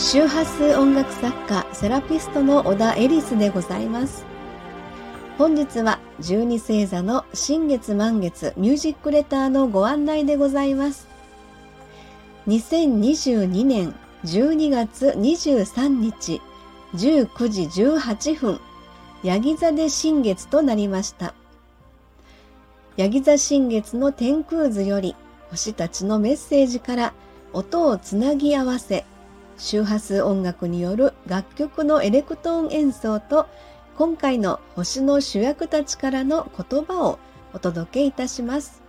周波数音楽作家セラピストの小田エリスでございます。本日は12星座の新月満月ミュージックレターのご案内でございます。2022年12月23日19時18分ヤギ座で新月となりました。ヤギ座新月の天空図より星たちのメッセージから音をつなぎ合わせ、周波数音楽による楽曲のエレクトーン演奏と今回の星の主役たちからの言葉をお届けいたします。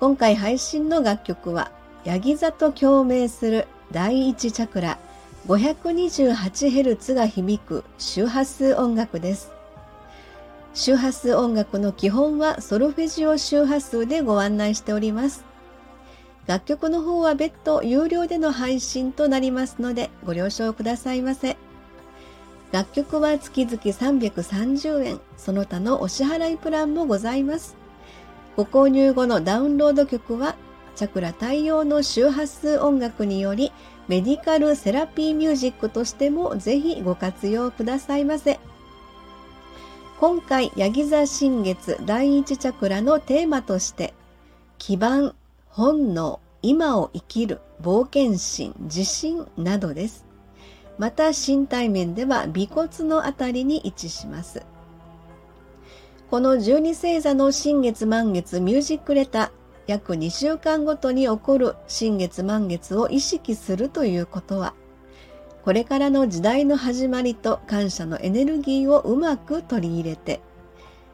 今回配信の楽曲はヤギ座と共鳴する第一チャクラ 528Hz が響く周波数音楽です。周波数音楽の基本はソルフェジオ周波数でご案内しております。楽曲の方は別途有料での配信となりますのでご了承くださいませ。楽曲は月々330円、その他のお支払いプランもございます。ご購入後のダウンロード曲はチャクラ対応の周波数音楽によりメディカルセラピーミュージックとしてもぜひご活用くださいませ。今回ヤギ座新月第一チャクラのテーマとして基盤、本能、今を生きる、冒険心、自信などです。また身体面では尾骨のあたりに位置します。この12星座の新月満月ミュージックレター、約2週間ごとに起こる新月満月を意識するということは、これからの時代の始まりと感謝のエネルギーをうまく取り入れて、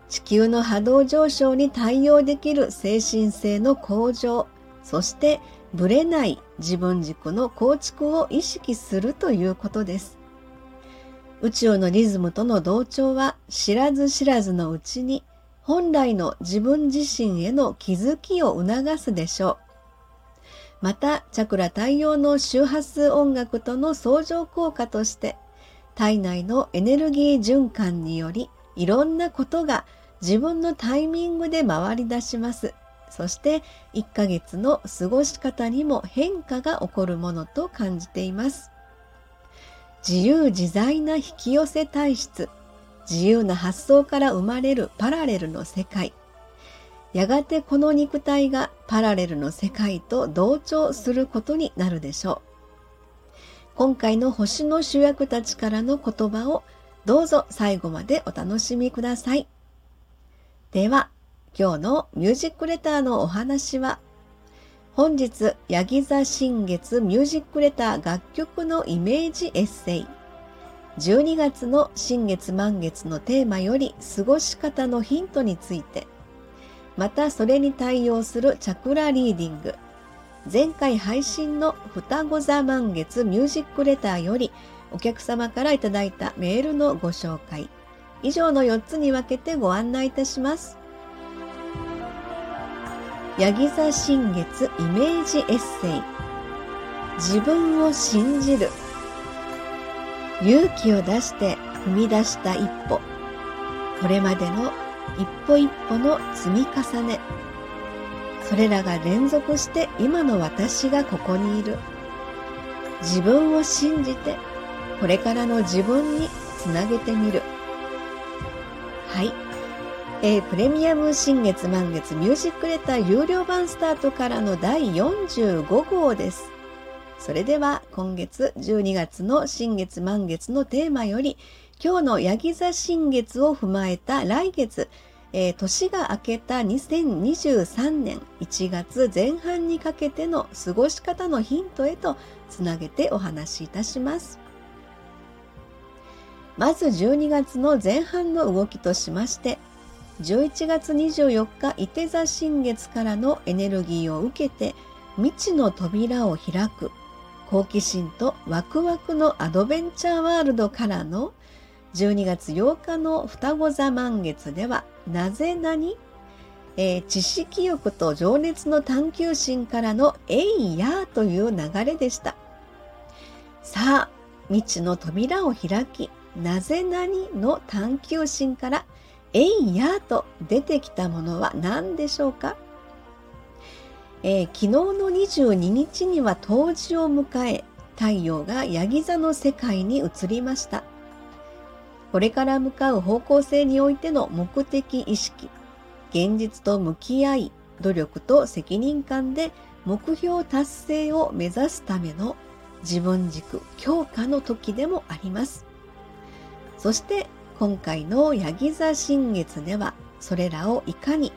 地球の波動上昇に対応できる精神性の向上、そしてブレない自分軸の構築を意識するということです。宇宙のリズムとの同調は知らず知らずのうちに本来の自分自身への気づきを促すでしょう。またチャクラ対応の周波数音楽との相乗効果として体内のエネルギー循環によりいろんなことが自分のタイミングで回り出します。そして1ヶ月の過ごし方にも変化が起こるものと感じています。自由自在な引き寄せ体質、自由な発想から生まれるパラレルの世界、やがてこの肉体がパラレルの世界と同調することになるでしょう。今回の星の主役たちからの言葉をどうぞ最後までお楽しみください。では今日のミュージックレターのお話は、本日ヤギ座新月ミュージックレター楽曲のイメージエッセイ、12月の新月満月のテーマより過ごし方のヒントについて、またそれに対応するチャクラリーディング、前回配信の双子座満月ミュージックレターよりお客様からいただいたメールのご紹介、以上の4つに分けてご案内いたします。ヤギ座新月イメージエッセイ、自分を信じる。勇気を出して踏み出した一歩、これまでの一歩一歩の積み重ね、それらが連続して今の私がここにいる。自分を信じてこれからの自分につなげてみる。はい、プレミアム新月満月ミュージックレター有料版スタートからの第45号です。それでは今月12月の新月満月のテーマより、今日のヤギ座新月を踏まえた来月、年が明けた2023年1月前半にかけての過ごし方のヒントへとつなげてお話しいたします。まず12月の前半の動きとしまして、11月24日いて座新月からのエネルギーを受けて未知の扉を開く、好奇心とワクワクのアドベンチャーワールドからの12月8日の双子座満月ではなぜなに、知識欲と情熱の探求心からのえいやーという流れでした。さあ未知の扉を開き、なぜなにの探求心からえいやーと出てきたものは何でしょうか。昨日の22日には冬至を迎え、太陽がヤギ座の世界に移りました。これから向かう方向性においての目的意識、現実と向き合い、努力と責任感で目標達成を目指すための自分軸強化の時でもあります。そして今回のヤギ座新月では、それらをいかに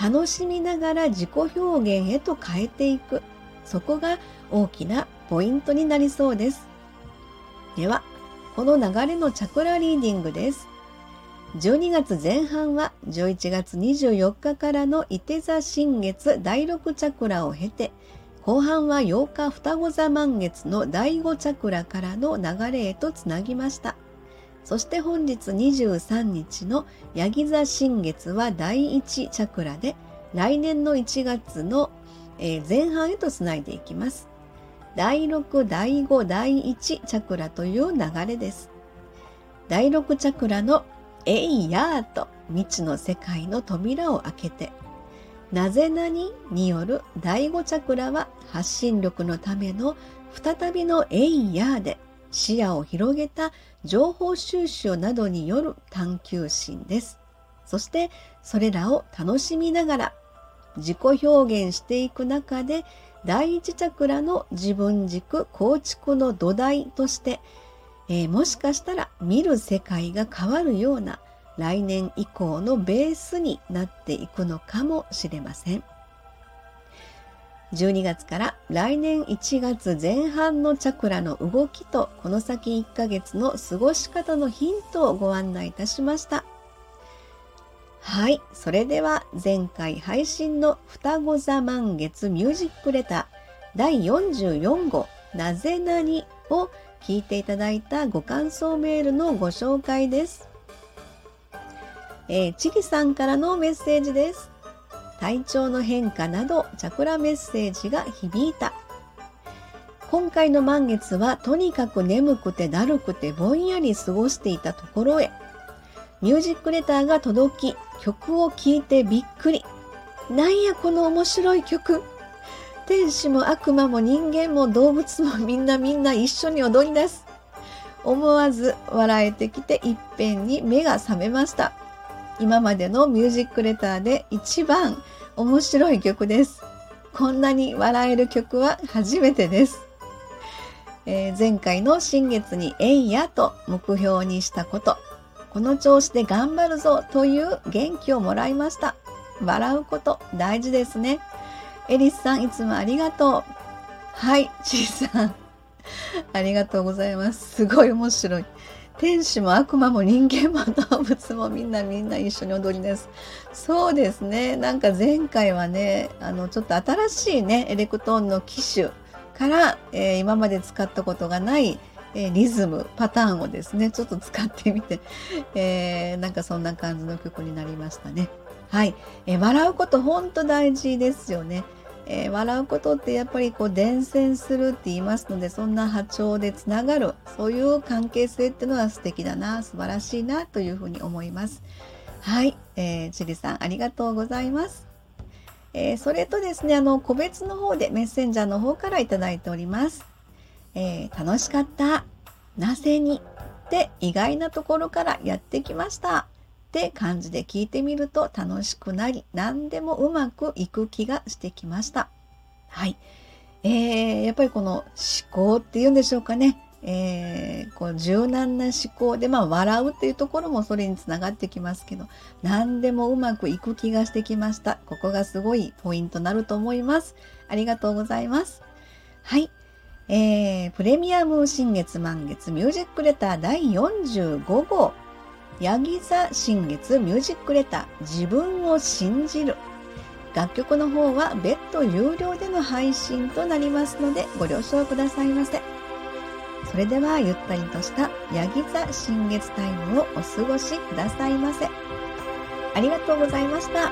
楽しみながら自己表現へと変えていく、そこが大きなポイントになりそうです。では、この流れのチャクラリーディングです。12月前半は11月24日からのいて座新月第6チャクラを経て、後半は8日双子座満月の第5チャクラからの流れへとつなぎました。そして本日23日のヤギ座新月は第1チャクラで、来年の1月の前半へとつないでいきます。第6、第5、第1チャクラという流れです。第6チャクラのえいやーと未知の世界の扉を開けて、なぜなにによる第5チャクラは発信力のための再びのえいやーで、視野を広げた情報収集などによる探求心です。そしてそれらを楽しみながら自己表現していく中で、第一チャクラの自分軸構築の土台として、もしかしたら見る世界が変わるような来年以降のベースになっていくのかもしれません。12月から来年1月前半のチャクラの動きと、この先1ヶ月の過ごし方のヒントをご案内いたしました。はい、それでは前回配信の双子座満月ミュージックレター第44号なぜなにを聞いていただいたご感想メールのご紹介です。ちぎさんからのメッセージです。体調の変化などチャクラメッセージが響いた。今回の満月はとにかく眠くてだるくてぼんやり過ごしていたところへ、ミュージックレターが届き、曲を聴いてびっくり。なんやこの面白い曲。天使も悪魔も人間も動物もみんな一緒に踊り出す。思わず笑えてきていっぺんに目が覚めました。今までのミュージックレターで一番面白い曲です。こんなに笑える曲は初めてです。前回の新月にえいやと目標にしたこと、この調子で頑張るぞという元気をもらいました。笑うこと大事ですね。エリスさんいつもありがとう。はい、ちいさんありがとうございます。すごい面白い。天使も悪魔も人間も動物もみんな一緒に踊りです。そうですね。なんか前回はね、ちょっと新しいねエレクトーンの機種から、今まで使ったことがない、リズムパターンをですねちょっと使ってみて、なんかそんな感じの曲になりましたね。はい、笑うこと本当大事ですよね。笑うことってやっぱりこう伝染するって言いますので、そんな波長でつながる、そういう関係性っていうのは素敵だな、素晴らしいなというふうに思います。はい、ちりさんありがとうございます。それとですね、個別の方でメッセンジャーの方からいただいております。楽しかった。なぜにって意外なところからやってきました。って感じで聞いてみると楽しくなり、何でもうまくいく気がしてきました。はい、やっぱりこの思考っていうんでしょうかね、こう柔軟な思考で、笑うっていうところもそれにつながってきますけど、何でもうまくいく気がしてきました。ここがすごいポイントになると思います。ありがとうございます。はい、プレミアム新月満月ミュージックレター第45号ヤギ座新月ミュージックレター自分を信じる。楽曲の方は別途有料での配信となりますのでご了承くださいませ。それではゆったりとしたヤギ座新月タイムをお過ごしくださいませ。ありがとうございました。